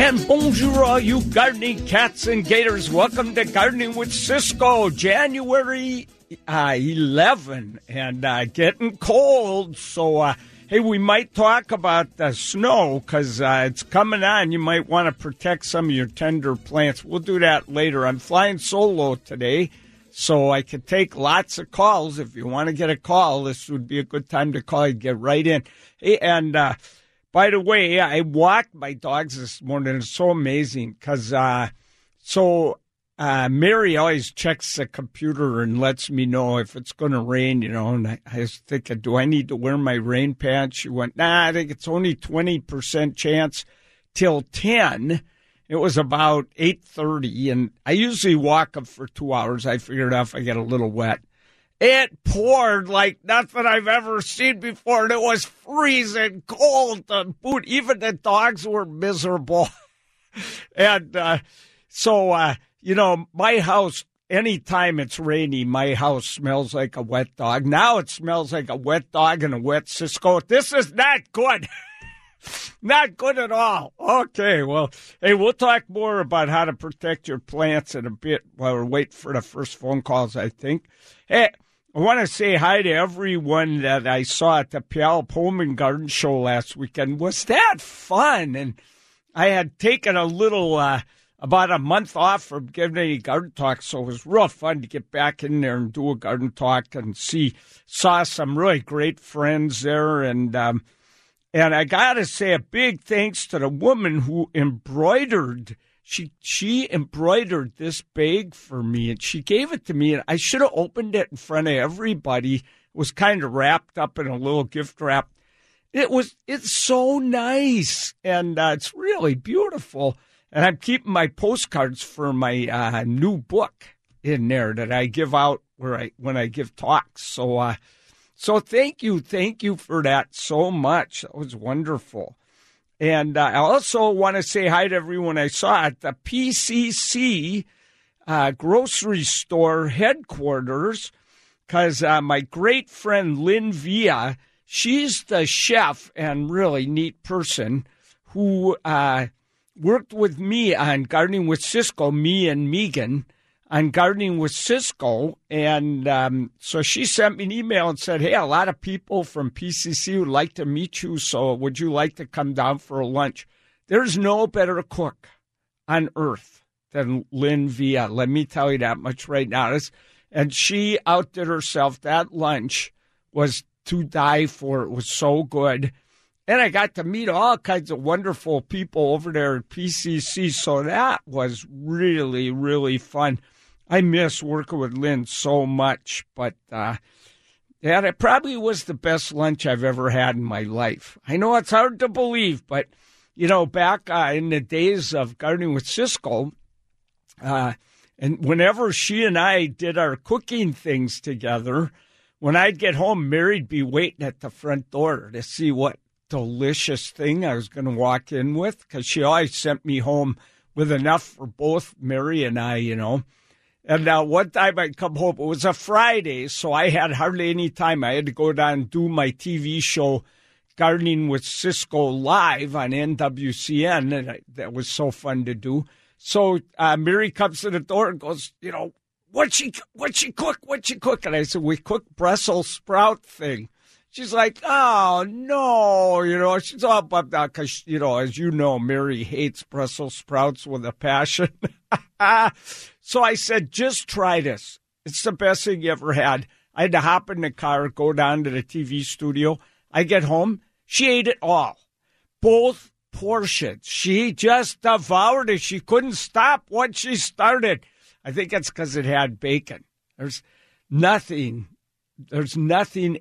And bonjour, all you gardening cats and gators. Welcome to Gardening with Ciscoe, January 11, and getting cold. So, hey, we might talk about snow because it's coming on. You might want to protect some of your tender plants. We'll do that later. I'm flying solo today, so I could take lots of calls. If you want to get a call, this would be a good time to call. You get right in. Hey, and by the way, I walked my dogs this morning. It's so amazing because Mary always checks the computer and lets me know if it's going to rain, you know. And I was thinking, do I need to wear my rain pants? She went, nah, I think it's only 20% chance till 10. It was about 8:30, and I usually walk up for 2 hours. I figured out if I get a little wet. It poured like nothing I've ever seen before, and it was freezing cold to boot. Even the dogs were miserable. And you know, my house, anytime it's rainy, my house smells like a wet dog. Now it smells like a wet dog and a wet Ciscoe. This is not good. Not good at all. Okay, well, hey, we'll talk more about how to protect your plants in a bit while we're waiting for the first phone calls, I think. Hey, I want to say hi to everyone that I saw at the Puyallup Home and Garden Show last weekend. Was that fun? And I had taken a little, about a month off from giving any garden talk, so it was real fun to get back in there and do a garden talk and saw some really great friends there. And I got to say a big thanks to the woman who embroidered. She embroidered this bag for me, and she gave it to me, and I should have opened it in front of everybody. It was kind of wrapped up in a little gift wrap. It's so nice, and it's really beautiful. And I'm keeping my postcards for my new book in there that I give out when I give talks. So, so thank you for that so much. That was wonderful. And I also want to say hi to everyone I saw at the PCC grocery store headquarters, because my great friend Lynne Vea, she's the chef and really neat person who worked with me on Gardening with Ciscoe, me and Megan, on Gardening with Ciscoe. And so she sent me an email and said, hey, a lot of people from PCC would like to meet you, so would you like to come down for a lunch? There's no better cook on earth than Lynne Vea. Let me tell you that much right now. And she outdid herself. That lunch was to die for. It was so good. And I got to meet all kinds of wonderful people over there at PCC, so that was really, really fun. I miss working with Lynn so much, but yeah, it probably was the best lunch I've ever had in my life. I know it's hard to believe, but, you know, back in the days of Gardening with Ciscoe, and whenever she and I did our cooking things together, when I'd get home, Mary'd be waiting at the front door to see what delicious thing I was going to walk in with, because she always sent me home with enough for both Mary and I, you know. And now one time I'd come home, it was a Friday, so I had hardly any time. I had to go down and do my TV show, Gardening with Ciscoe Live on NWCN, and that was so fun to do. So Mary comes to the door and goes, you know, what she cook? And I said, we cooked Brussels sprout thing. She's like, oh, no, you know, she's all bummed out because, you know, as you know, Mary hates Brussels sprouts with a passion. So I said, just try this. It's the best thing you ever had. I had to hop in the car, go down to the TV studio. I get home. She ate it all. Both portions. She just devoured it. She couldn't stop once she started. I think it's because it had bacon. There's nothing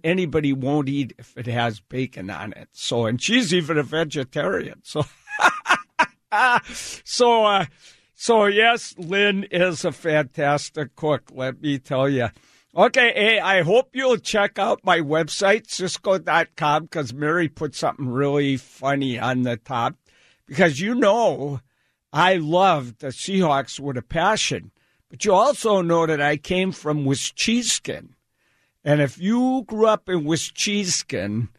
anybody won't eat if it has bacon on it. So, and she's even a vegetarian. So, so yes, Lynn is a fantastic cook, let me tell you. Okay, hey, I hope you'll check out my website, Ciscoe.com, because Mary put something really funny on the top. Because, you know, I love the Seahawks with a passion. But you also know that I came from Wisconsin. And if you grew up in Wisconsin,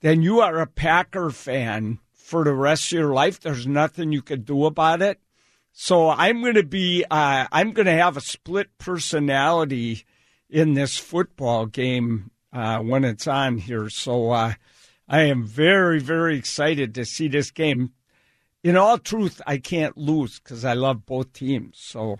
then you are a Packer fan for the rest of your life. There's nothing you could do about it. So I'm going to be, I'm going to have a split personality in this football game when it's on here. So I am very, very excited to see this game. In all truth, I can't lose because I love both teams. So,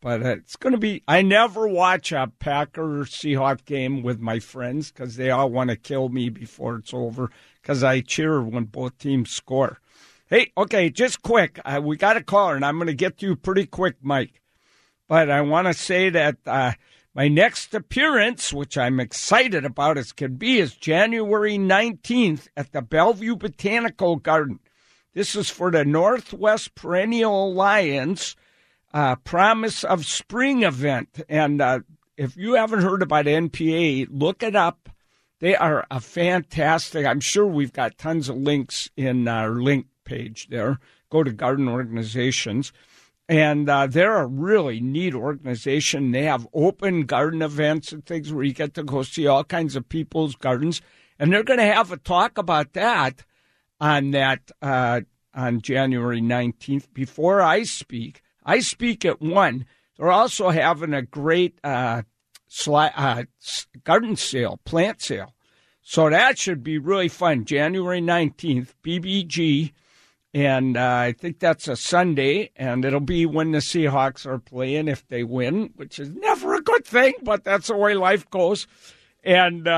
but it's going to be, I never watch a Packer Seahawks game with my friends because they all want to kill me before it's over because I cheer when both teams score. Hey, okay, just quick. We got a caller, and I'm going to get to you pretty quick, Mike. But I want to say that my next appearance, which I'm excited about as can be, is January 19th at the Bellevue Botanical Garden. This is for the Northwest Perennial Alliance Promise of Spring event. And if you haven't heard about NPA, look it up. They are a fantastic. I'm sure we've got tons of links in our link page there. Go to Garden Organizations. And they're a really neat organization. They have open garden events and things where you get to go see all kinds of people's gardens. And they're going to have a talk about that on January 19th. Before I speak at 1. They're also having a great garden sale, plant sale. So that should be really fun. January 19th, BBG. And I think that's a Sunday, and it'll be when the Seahawks are playing if they win, which is never a good thing, but that's the way life goes. And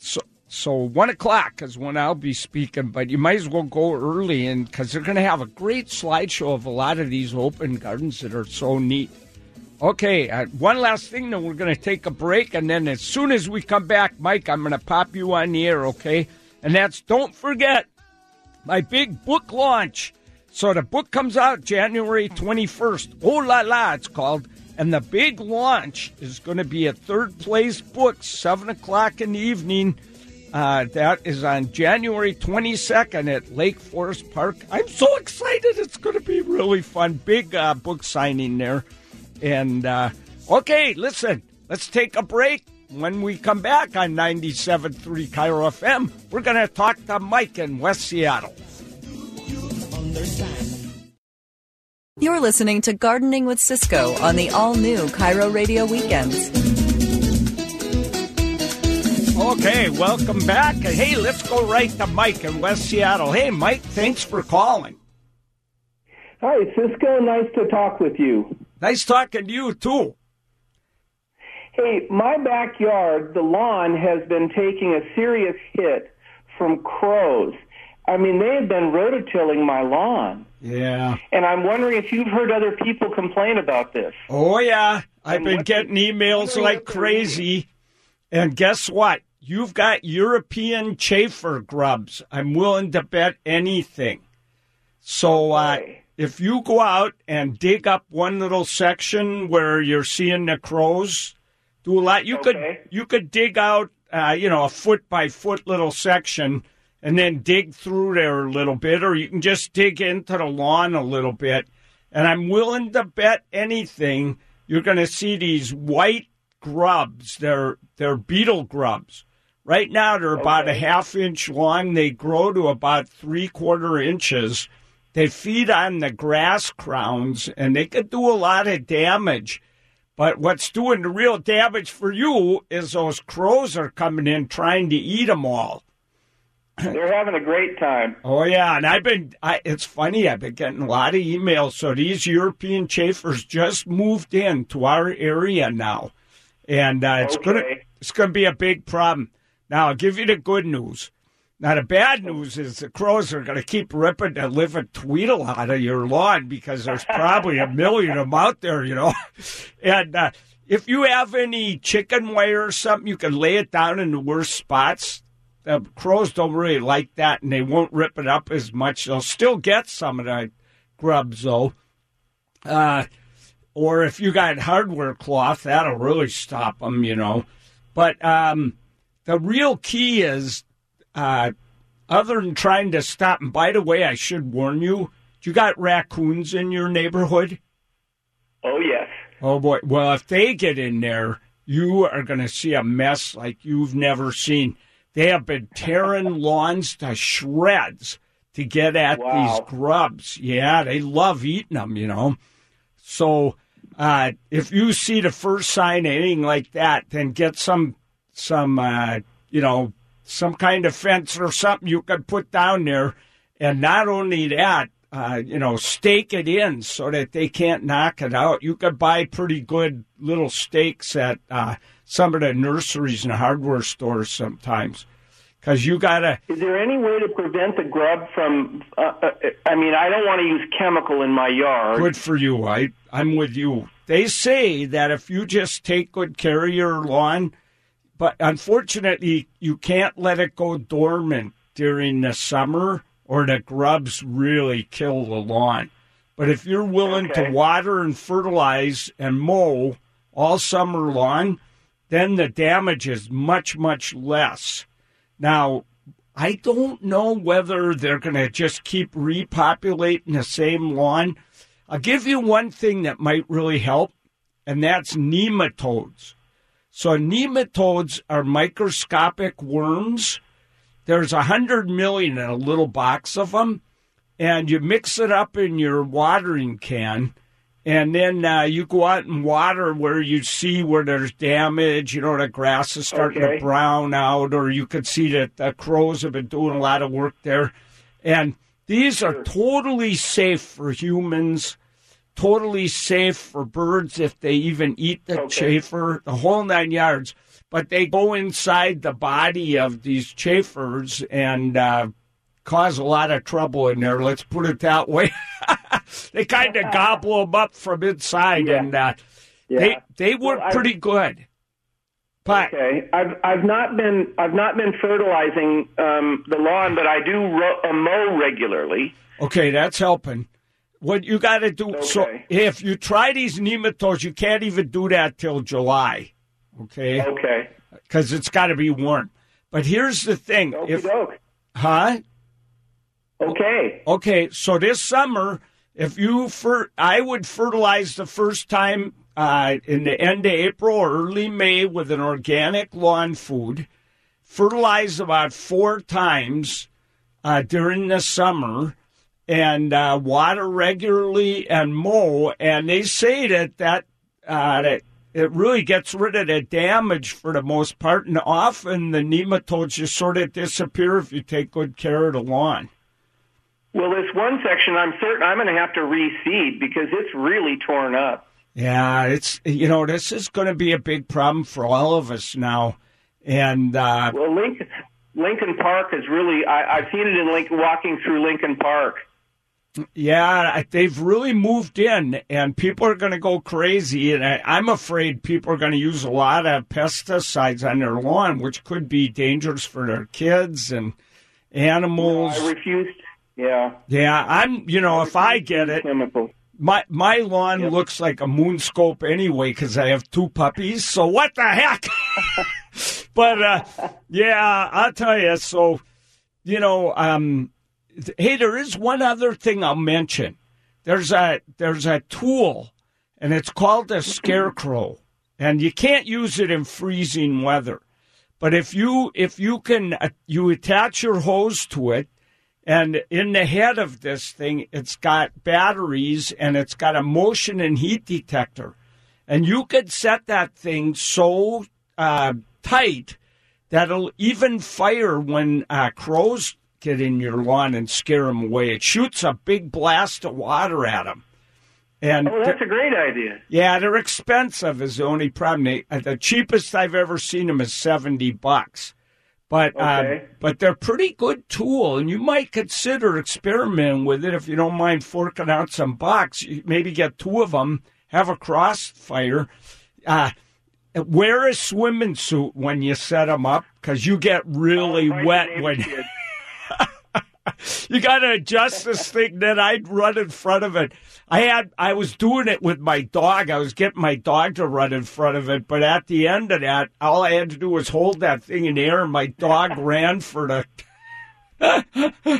So 1 o'clock is when I'll be speaking, but you might as well go early because they're going to have a great slideshow of a lot of these open gardens that are so neat. Okay, one last thing, then we're going to take a break, and then as soon as we come back, Mike, I'm going to pop you on the air, okay? And that's, don't forget, my big book launch. So the book comes out January 21st. Oh, la, la, it's called. And the big launch is going to be at Third Place Books, 7 o'clock in the evening. That is on January 22nd at Lake Forest Park. I'm so excited. It's going to be really fun. Big book signing there. And, okay, listen, let's take a break. When we come back on 97.3 KIRO FM, we're going to talk to Mike in West Seattle. You're listening to Gardening with Ciscoe on the all-new KIRO Radio Weekends. Okay, welcome back. Hey, let's go right to Mike in West Seattle. Hey, Mike, thanks for calling. Hi, Ciscoe. Nice to talk with you. Nice talking to you, too. Hey, my backyard, the lawn has been taking a serious hit from crows. I mean, they have been rototilling my lawn. Yeah. And I'm wondering if you've heard other people complain about this. Oh, yeah. I've been getting emails like crazy. And guess what? You've got European chafer grubs. I'm willing to bet anything. So if you go out and dig up one little section where you're seeing the crows, do a lot. You could dig out, a foot by foot little section and then dig through there a little bit, or you can just dig into the lawn a little bit. And I'm willing to bet anything you're going to see these white grubs. They're beetle grubs. Right now they're about a half inch long. They grow to about 3/4 inches. They feed on the grass crowns, and they could do a lot of damage. But what's doing the real damage for you is those crows are coming in trying to eat them all. They're having a great time. Oh, yeah, and it's funny, I've been getting a lot of emails. So these European chafers just moved into our area now, and it's gonna be a big problem. Now, I'll give you the good news. Now, the bad news is the crows are going to keep ripping the live tweedle out of your lawn because there's probably 1 million of them out there, you know. And if you have any chicken wire or something, you can lay it down in the worst spots. The crows don't really like that, and they won't rip it up as much. They'll still get some of the grubs, though. Or if you got hardware cloth, that'll really stop them, you know. But the real key is, other than trying to stop, and by the way, I should warn you, you got raccoons in your neighborhood? Oh, yes. Oh, boy. Well, if they get in there, you are going to see a mess like you've never seen. They have been tearing lawns to shreds to get at these grubs. Yeah, they love eating them, you know. So if you see the first sign of anything like that, then get some kind of fence or something you can put down there. And not only that, stake it in so that they can't knock it out. You could buy pretty good little stakes at some of the nurseries and hardware stores sometimes. Because you got to... Is there any way to prevent the grub from... I don't want to use chemical in my yard. Good for you. I'm with you. They say that if you just take good care of your lawn, but unfortunately you can't let it go dormant during the summer, or the grubs really kill the lawn. But if you're willing to water and fertilize and mow all summer long, then the damage is much, much less. Now, I don't know whether they're going to just keep repopulating the same lawn. I'll give you one thing that might really help, and that's nematodes. So nematodes are microscopic worms. There's 100 million in a little box of them, and you mix it up in your watering can, and then you go out and water where you see where there's damage. You know, the grass is starting to brown out, or you can see that the crows have been doing a lot of work there. And these are totally safe for humans, totally safe for birds if they even eat the chafer, the whole 9 yards. But they go inside the body of these chafers and cause a lot of trouble in there. Let's put it that way. They kind of gobble them up from inside, and they work pretty good. But I've not been fertilizing the lawn, but I do mow regularly. Okay, that's helping. What you got to do? Okay. So if you try these nematodes, you can't even do that till July. Okay. Okay. Because it's got to be warm. But here's the thing. Okay. Okay. So this summer, if you I would fertilize the first time in the end of April or early May with an organic lawn food. Fertilize about 4 times during the summer, and water regularly and mow. And they say that it really gets rid of the damage for the most part, and often the nematodes just sort of disappear if you take good care of the lawn. Well, this one section, I'm certain I'm going to have to reseed because it's really torn up. Yeah, it's this is going to be a big problem for all of us now. And Lincoln Park is really I've seen it in walking through Lincoln Park. Yeah, they've really moved in, and people are going to go crazy, and I'm afraid people are going to use a lot of pesticides on their lawn, which could be dangerous for their kids and animals. No, I refuse. Yeah. Yeah, if I get it, chemical. My lawn looks like a moonscope anyway because I have 2 puppies, so what the heck? But, I'll tell you, so, hey, there is one other thing I'll mention. There's a tool, and it's called a scarecrow, and you can't use it in freezing weather. But if you can, you attach your hose to it, and in the head of this thing, it's got batteries and it's got a motion and heat detector, and you could set that thing so tight that it'll even fire when crows get in your lawn and scare them away. It shoots a big blast of water at them. And that's a great idea. Yeah, they're expensive is the only problem. The cheapest I've ever seen them is $70. But but they're pretty good tool, and you might consider experimenting with it if you don't mind forking out some bucks. Maybe get 2 of them, have a crossfire. Wear a swimming suit when you set them up because you get really wet when... You got to adjust this thing, then I'd run in front of it. I was doing it with my dog. I was getting my dog to run in front of it, but at the end of that, all I had to do was hold that thing in the air, and my dog ran for the...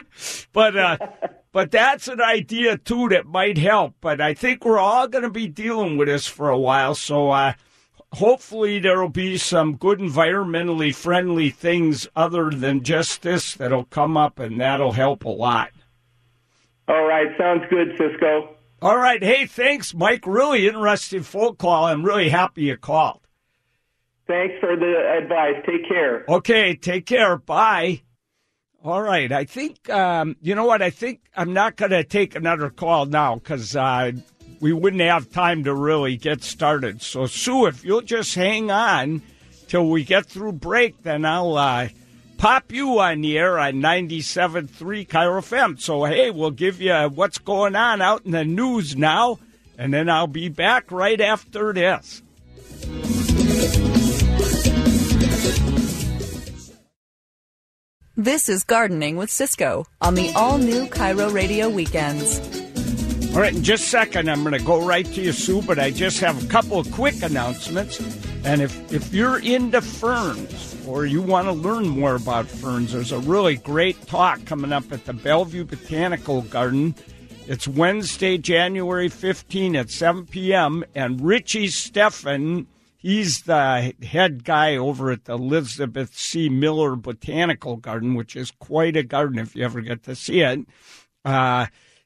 but that's an idea, too, that might help. But I think we're all going to be dealing with this for a while, so hopefully there will be some good environmentally friendly things other than just this that'll come up, and that'll help a lot. All right. Sounds good, Ciscoe. All right. Hey, thanks, Mike. Really interesting phone call. I'm really happy you called. Thanks for the advice. Take care. Okay. Take care. Bye. All right. I think, you know what? I think I'm not going to take another call now because we wouldn't have time to really get started. So, Sue, if you'll just hang on till we get through break, then I'll pop you on the air on 97.3 KIRO FM. So, hey, we'll give you what's going on out in the news now, and then I'll be back right after this. This is Gardening with Ciscoe on the all-new KIRO Radio Weekends. All right, in just a second, I'm going to go right to you, Sue, but I just have a couple of quick announcements. And if you're into ferns or you want to learn more about ferns, there's a really great talk coming up at the Bellevue Botanical Garden. It's Wednesday, January 15 at 7 p.m., and Richie Steffen, he's the head guy over at the Elizabeth C. Miller Botanical Garden, which is quite a garden if you ever get to see it.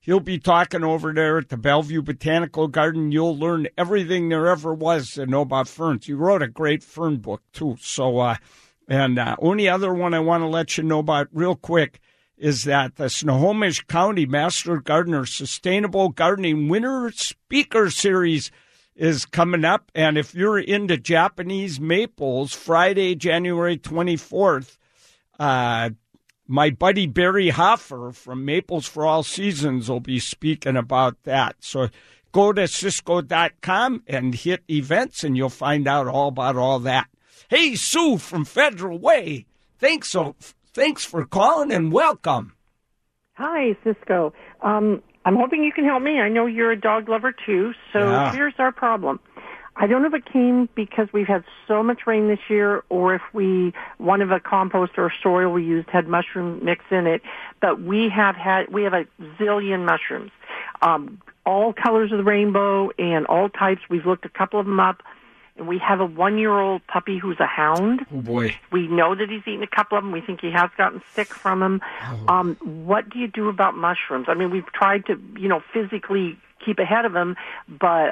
He'll be talking over there at the Bellevue Botanical Garden. You'll learn everything there ever was to know about ferns. He wrote a great fern book, too. So, only other one I want to let you know about real quick is that the Snohomish County Master Gardener Sustainable Gardening Winter Speaker Series is coming up. And if you're into Japanese maples, Friday, January 24th, my buddy Barry Hoffer from Maples for All Seasons will be speaking about that. So go to Ciscoe.com and hit events, and you'll find out all about all that. Hey, Sue from Federal Way, thanks for calling and welcome. Hi, Ciscoe. I'm hoping you can help me. I know you're a dog lover, too, so Here's our problem. I don't know if it came because we've had so much rain this year or if one of a compost or soil we used had mushroom mix in it, but we have a zillion mushrooms, all colors of the rainbow and all types. We've looked a couple of them up, and we have a one-year-old puppy who's a hound. Oh, boy. We know that he's eaten a couple of them. We think he has gotten sick from them. Oh. What do you do about mushrooms? I mean, we've tried to, physically keep ahead of him, but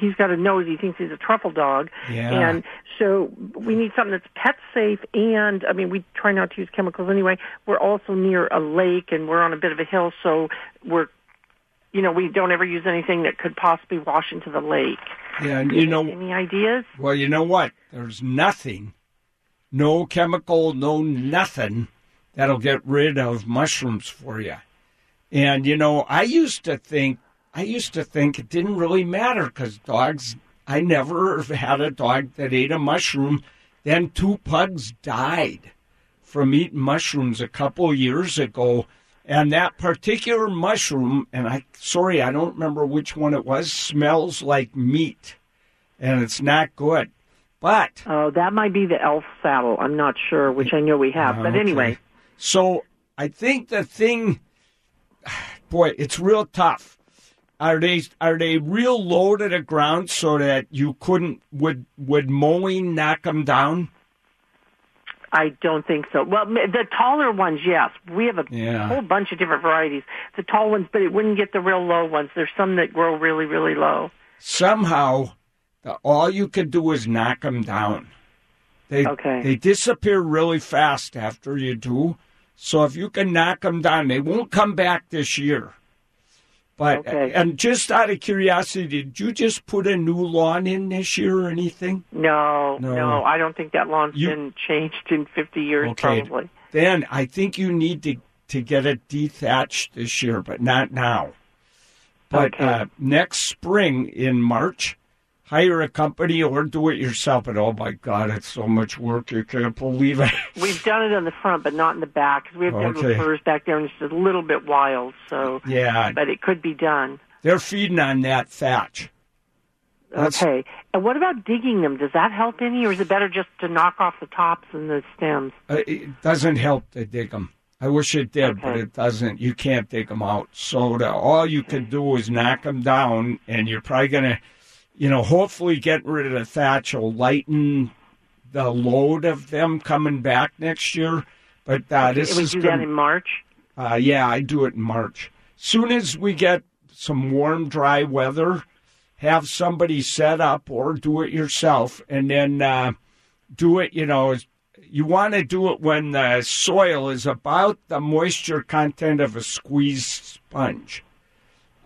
he's got a nose. He thinks he's a truffle dog, And so we need something that's pet safe. And I mean, we try not to use chemicals anyway. We're also near a lake, and we're on a bit of a hill, so we're, we don't ever use anything that could possibly wash into the lake. Yeah, and any ideas? Well, you know what? There's nothing, no chemical, no nothing that'll get rid of mushrooms for you. And I used to think it didn't really matter because dogs, I never had a dog that ate a mushroom. Then two pugs died from eating mushrooms a couple years ago. And that particular mushroom, and I don't remember which one it was, smells like meat. And it's not good. But... Oh, that might be the elf saddle. I'm not sure, which I know we have. But anyway. So I think the thing, boy, it's real tough. Are they real low to the ground so that you couldn't, would mowing knock them down? I don't think so. Well, the taller ones, yes. We have a whole bunch of different varieties. The tall ones, but it wouldn't get the real low ones. There's some that grow really, really low. Somehow, all you could do is knock them down. They disappear really fast after you do. So if you can knock them down, they won't come back this year. But okay. And just out of curiosity, did you just put a new lawn in this year or anything? No, I don't think that lawn's been changed in 50 years probably. Then I think you need to get it dethatched this year, but not now. But next spring in March, hire a company or do it yourself. But oh my God, it's so much work, you can't believe it. We've done it on the front, but not in the back, because we have devil furs back there, and it's just a little bit wild. So yeah, but it could be done. They're feeding on that thatch. Okay, and what about digging them? Does that help any, or is it better just to knock off the tops and the stems? It doesn't help to dig them. I wish it did, but it doesn't. You can't dig them out. So all you can do is knock them down, and you're probably going to. you know, hopefully getting rid of the thatch will lighten the load of them coming back next year. But this is that in March? Yeah, I do it in March. Soon as we get some warm, dry weather, have somebody set up or do it yourself, and then do it, you know, you want to do it when the soil is about the moisture content of a squeezed sponge.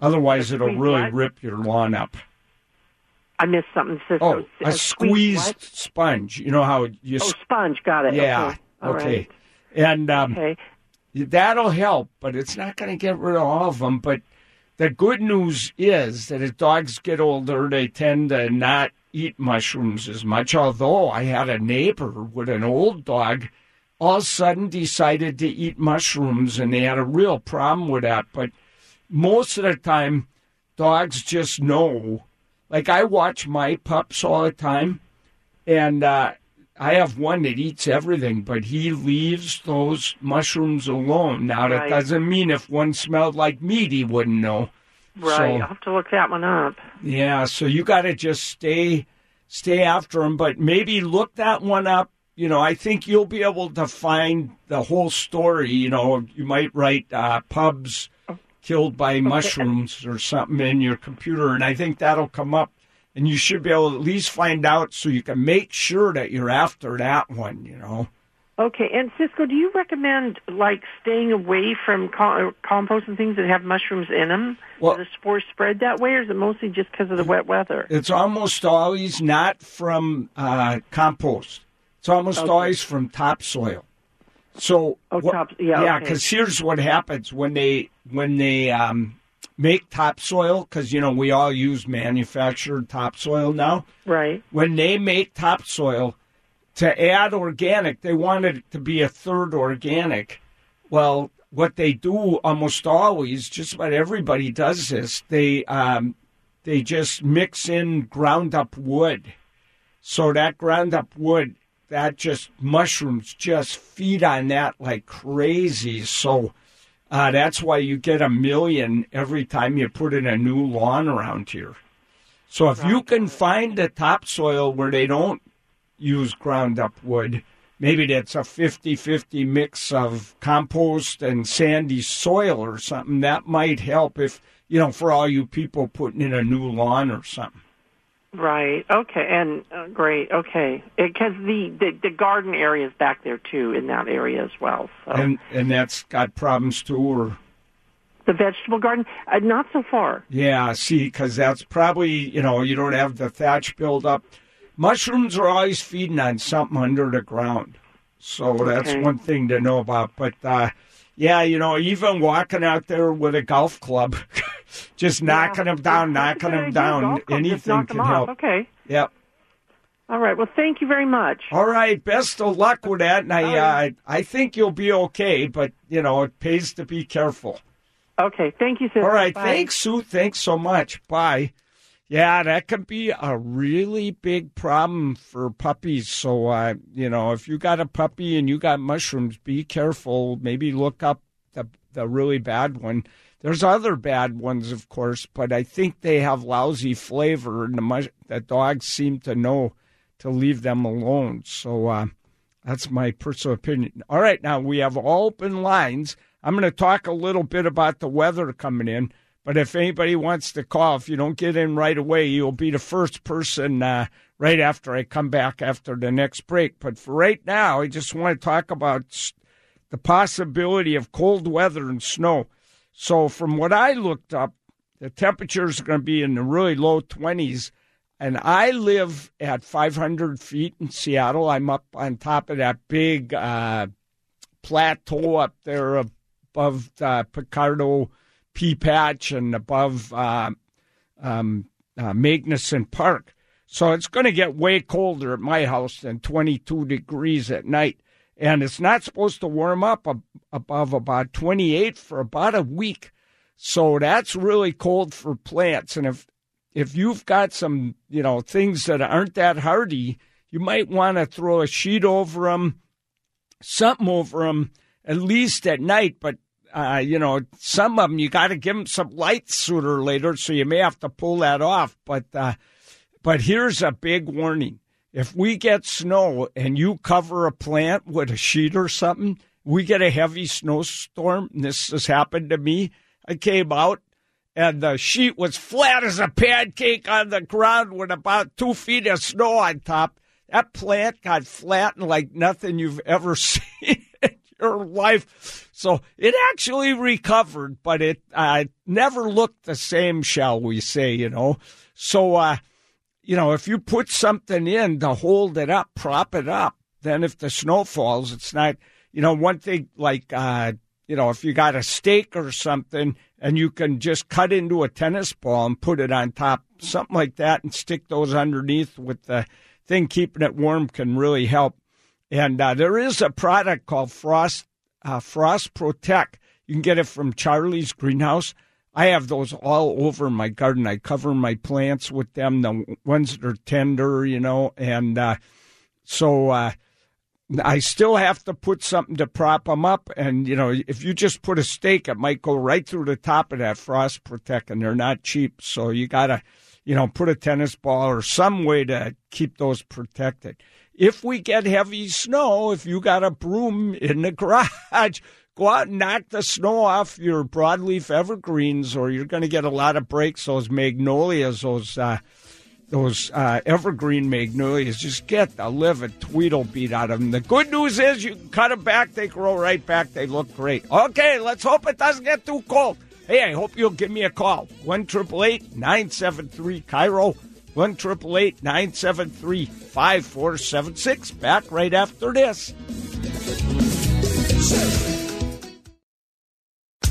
Otherwise, it'll really rip your lawn up. I missed something. Oh, a squeezed sponge. You know how you... Oh, sponge. Got it. Yeah. Okay. And that'll help, but it's not going to get rid of all of them. But the good news is that as dogs get older, they tend to not eat mushrooms as much, although I had a neighbor with an old dog all of a sudden decided to eat mushrooms, and they had a real problem with that. But most of the time, dogs just know. Like, I watch my pups all the time, and I have one that eats everything, but he leaves those mushrooms alone. Now, that doesn't mean if one smelled like meat, he wouldn't know. Right, so, I'll have to look that one up. Yeah, so you got to just stay after them, but maybe look that one up. You know, I think you'll be able to find the whole story. You know, you might write pubs killed by mushrooms or something in your computer, and I think that'll come up. And you should be able to at least find out so you can make sure that you're after that one, you know. Okay, and Ciscoe, do you recommend, like, staying away from compost and things that have mushrooms in them? Well, do the spores spread that way, or is it mostly just because of the wet weather? It's almost always not from compost. It's almost always from topsoil. So, because here's what happens when they make topsoil, because, you know, we all use manufactured topsoil now. Right. When they make topsoil, to add organic, they wanted it to be a third organic. Well, what they do almost always, just about everybody does this, they just mix in ground-up wood. So that ground-up wood, mushrooms just feed on that like crazy. So that's why you get 1 million every time you put in a new lawn around here. So if you can find the topsoil where they don't use ground-up wood. Maybe that's a 50-50 mix of compost and sandy soil or something. That might help if, you know, for all you people putting in a new lawn or something. Right. Okay. And great. Okay. Because the garden area is back there, too, in that area as well. So. And that's got problems, too, or... The vegetable garden, not so far. Yeah, see, because that's probably, you know, you don't have the thatch buildup. Mushrooms are always feeding on something under the ground. So that's one thing to know about. But, yeah, you know, even walking out there with a golf club, just knocking them down, anything can help. Okay. Yep. All right. Well, thank you very much. All right. Best of luck with that. And I think you'll be okay, but, you know, it pays to be careful. Okay. Thank you, Sue. All right. Bye. Thanks, Sue. Thanks so much. Bye. Yeah, that can be a really big problem for puppies. So, you know, if you got a puppy and you got mushrooms, be careful. Maybe look up the really bad one. There's other bad ones, of course, but I think they have lousy flavor, and the dogs seem to know to leave them alone. So that's my personal opinion. All right, now we have all open lines. I'm going to talk a little bit about the weather coming in. But if anybody wants to call, if you don't get in right away, you'll be the first person right after I come back after the next break. But for right now, I just want to talk about the possibility of cold weather and snow. So from what I looked up, the temperatures are going to be in the really low 20s. And I live at 500 feet in Seattle. I'm up on top of that big plateau up there above Picardo P-Patch and above Magnuson Park. So it's going to get way colder at my house than 22 degrees at night. And it's not supposed to warm up above about 28 for about a week. So that's really cold for plants. And if you've got some, you know, things that aren't that hardy, you might want to throw a sheet over them, something over them, at least at night. But you know, some of them, you got to give them some light sooner or later, so you may have to pull that off. But But here's a big warning. If we get snow and you cover a plant with a sheet or something, we get a heavy snowstorm. This has happened to me. I came out, and the sheet was flat as a pancake on the ground with about 2 feet of snow on top. That plant got flattened like nothing you've ever seen in your life. So it actually recovered, but it never looked the same, shall we say, you know. So, if you put something in to hold it up, prop it up, then if the snow falls, it's not, one thing like, if you got a stake or something and you can just cut into a tennis ball and put it on top, something like that, and stick those underneath with the thing, keeping it warm can really help. And there is a product called Frost Protect. You can get it from Charlie's Greenhouse. I have those all over my garden. I cover my plants with them, the ones that are tender, and so I still have to put something to prop them up. And, if you just put a stake, it might go right through the top of that Frost Protect, and they're not cheap. So you got to, put a tennis ball or some way to keep those protected. If we get heavy snow, if you got a broom in the garage, go out and knock the snow off your broadleaf evergreens, or you're going to get a lot of breaks. Those magnolias, those evergreen magnolias, just get the living Tweedle beat out of them. The good news is you can cut them back. They grow right back. They look great. Okay, let's hope it doesn't get too cold. Hey, I hope you'll give me a call. 1-888-973-KIRO. 1-888-973-5476. Back right after this.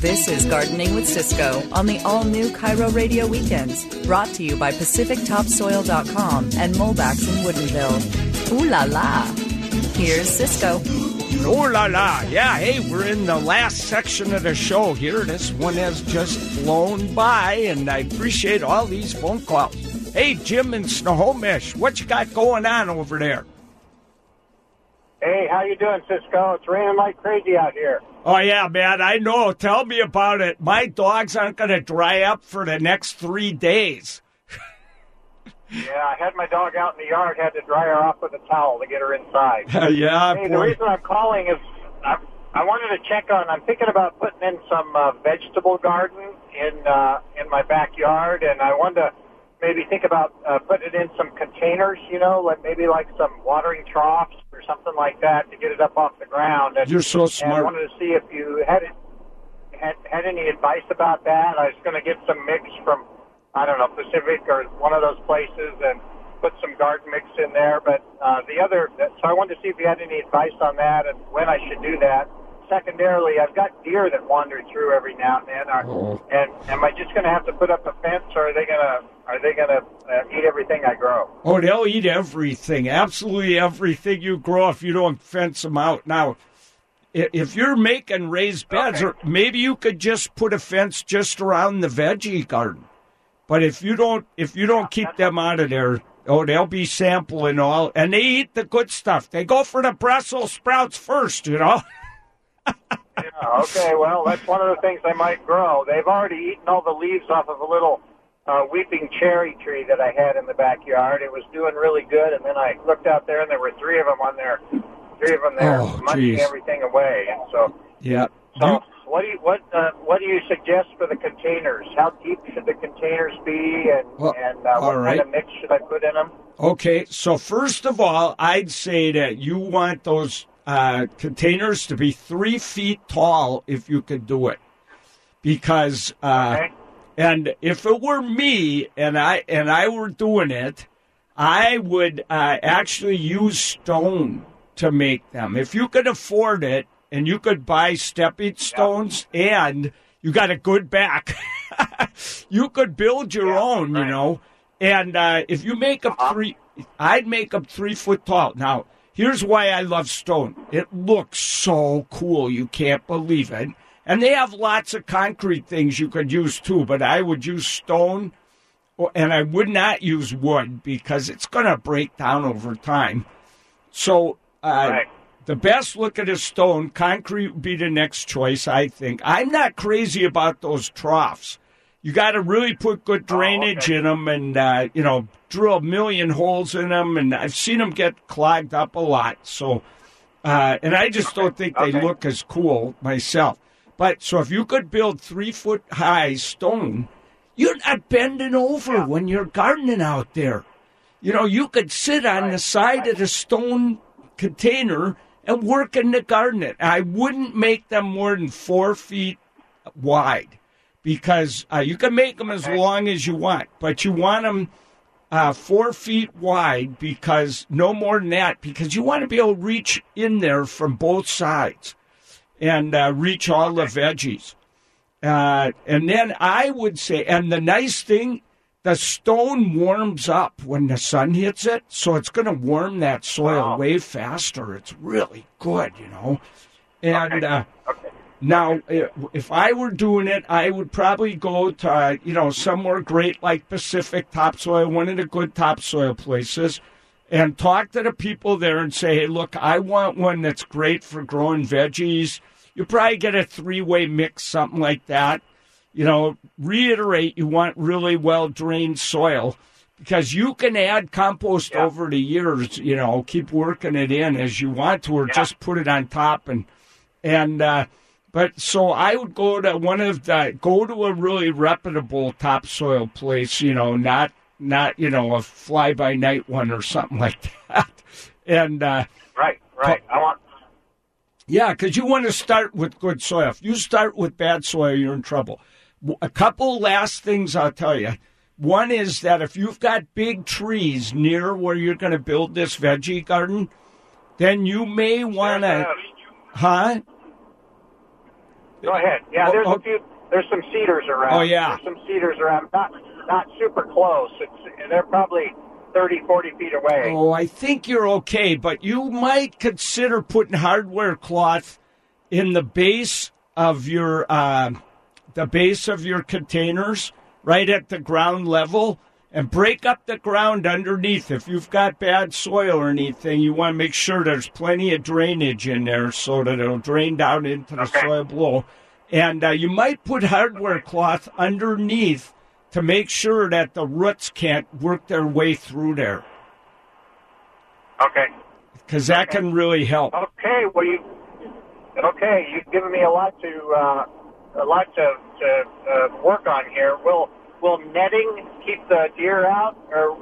This is Gardening with Ciscoe on the all-new KIRO Radio Weekends, brought to you by PacificTopSoil.com and Mulbax in Woodinville. Ooh la la! Here's Ciscoe. Ooh la la! Yeah, hey, we're in the last section of the show here. This one has just flown by, and I appreciate all these phone calls. Hey, Jim in Snohomish, what you got going on over there? Hey, how you doing, Ciscoe? It's raining like crazy out here. Oh, yeah, man, I know. Tell me about it. My dogs aren't going to dry up for the next 3 days. Yeah, I had my dog out in the yard, had to dry her off with a towel to get her inside. Yeah, hey, boy. The reason I'm calling is I wanted to check on, I'm thinking about putting in some vegetable garden in my backyard, and I wanted to maybe think about putting in some containers, like maybe like some watering troughs or something like that to get it up off the ground. And, you're so smart. And I wanted to see if you had any advice about that. I was going to get some mix from, I don't know, Pacific or one of those places and put some garden mix in there. But so I wanted to see if you had any advice on that and when I should do that. Secondarily, I've got deer that wander through every now and then. And am I just going to have to put up a fence, or are they going to eat everything I grow? Oh, they'll eat everything, absolutely everything you grow if you don't fence them out. Now, if you're making raised beds, okay, or maybe you could just put a fence just around the veggie garden. But if you don't keep them out of there, oh, they'll be sampling all, and they eat the good stuff. They go for the Brussels sprouts first, Yeah, okay, well, that's one of the things they might grow. They've already eaten all the leaves off of a little weeping cherry tree that I had in the backyard. It was doing really good, and then I looked out there, and there were three of them there, munching everything away. And so, yeah. So, what do you suggest for the containers? How deep should the containers be, and what kind of mix should I put in them? Okay, so first of all, I'd say that you want those containers to be 3 feet tall if you could do it, because okay. And if it were me and I were doing it, I would actually use stone to make them. If you could afford it and you could buy stepping stones, yeah, and you got a good back, you could build your own, right, And if you make them I'd make them 3 foot tall. Now, here's why I love stone. It looks so cool. You can't believe it. And they have lots of concrete things you could use too, but I would use stone, and I would not use wood because it's going to break down over time. So the best looking is stone. Concrete would be the next choice, I think. I'm not crazy about those troughs. You got to really put good drainage in them and, drill a million holes in them. And I've seen them get clogged up a lot. So, and I just don't think they look as cool myself. But so if you could build 3 foot high stone, you're not bending over when you're gardening out there. You know, you could sit on the side of the stone container and work in the garden. I wouldn't make them more than 4 feet wide because you can make them as long as you want, but you want them 4 feet wide because no more than that, because you want to be able to reach in there from both sides and reach all the veggies. And then I would say, and the nice thing, the stone warms up when the sun hits it, so it's going to warm that soil way faster. It's really good, you know. And now, if I were doing it, I would probably go to, somewhere great like Pacific Topsoil, one of the good topsoil places, and talk to the people there and say, hey, look, I want one that's great for growing veggies. You probably get a three-way mix, something like that. You know, reiterate you want really well-drained soil because you can add compost over the years, you know, keep working it in as you want to or just put it on top. But so I would go to a really reputable topsoil place, you know, not a fly-by-night one or something like that. And Right. Yeah, because you want to start with good soil. If you start with bad soil, you're in trouble. A couple last things I'll tell you. One is that if you've got big trees near where you're going to build this veggie garden, then you may want to... Huh? Go ahead. Yeah, there's a few... There's some cedars around. Oh, yeah. There's some cedars around. Not super close. They're probably... 30, 40 feet away. Oh, I think you're okay, but you might consider putting hardware cloth in the base of your containers, right at the ground level, and break up the ground underneath. If you've got bad soil or anything, you want to make sure there's plenty of drainage in there so that it'll drain down into the soil below. And you might put hardware cloth underneath to make sure that the roots can't work their way through there. Okay. Because that can really help. Okay, well you've given me a lot to work on here. Will netting keep the deer out, or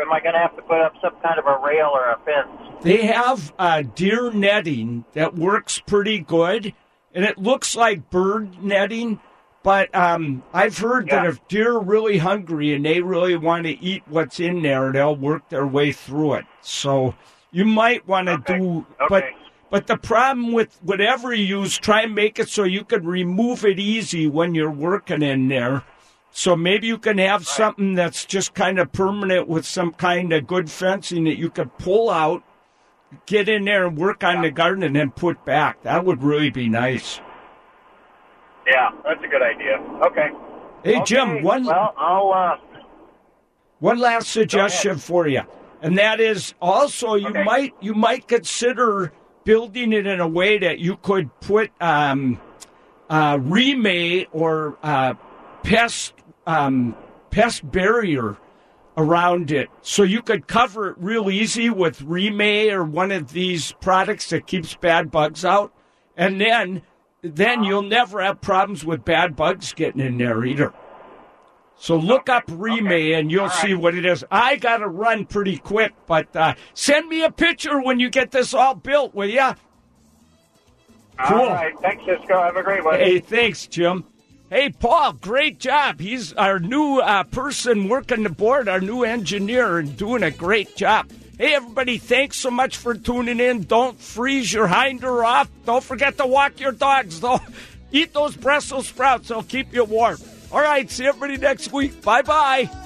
am I going to have to put up some kind of a rail or a fence? They have deer netting that works pretty good, and it looks like bird netting. But I've heard that if deer are really hungry and they really want to eat what's in there, they'll work their way through it. So you might want to do... Okay. But the problem with whatever you use, try and make it so you can remove it easy when you're working in there. So maybe you can have something that's just kind of permanent with some kind of good fencing that you could pull out, get in there and work on the garden and then put back. That would really be nice. Yeah, that's a good idea. Okay. Hey, Jim, one last suggestion for you, and that is also you might consider building it in a way that you could put Remay or pest barrier around it, so you could cover it real easy with Remay or one of these products that keeps bad bugs out, and then you'll never have problems with bad bugs getting in there either. So look up Remay and you'll see what it is. I got to run pretty quick, but send me a picture when you get this all built, will ya? Cool. All right. Thanks, Ciscoe. Have a great one. Hey, thanks, Jim. Hey, Paul, great job. He's our new person working the board, our new engineer, and doing a great job. Hey, everybody, thanks so much for tuning in. Don't freeze your hinder off. Don't forget to walk your dogs, though. Eat those Brussels sprouts. They'll keep you warm. All right, see everybody next week. Bye-bye.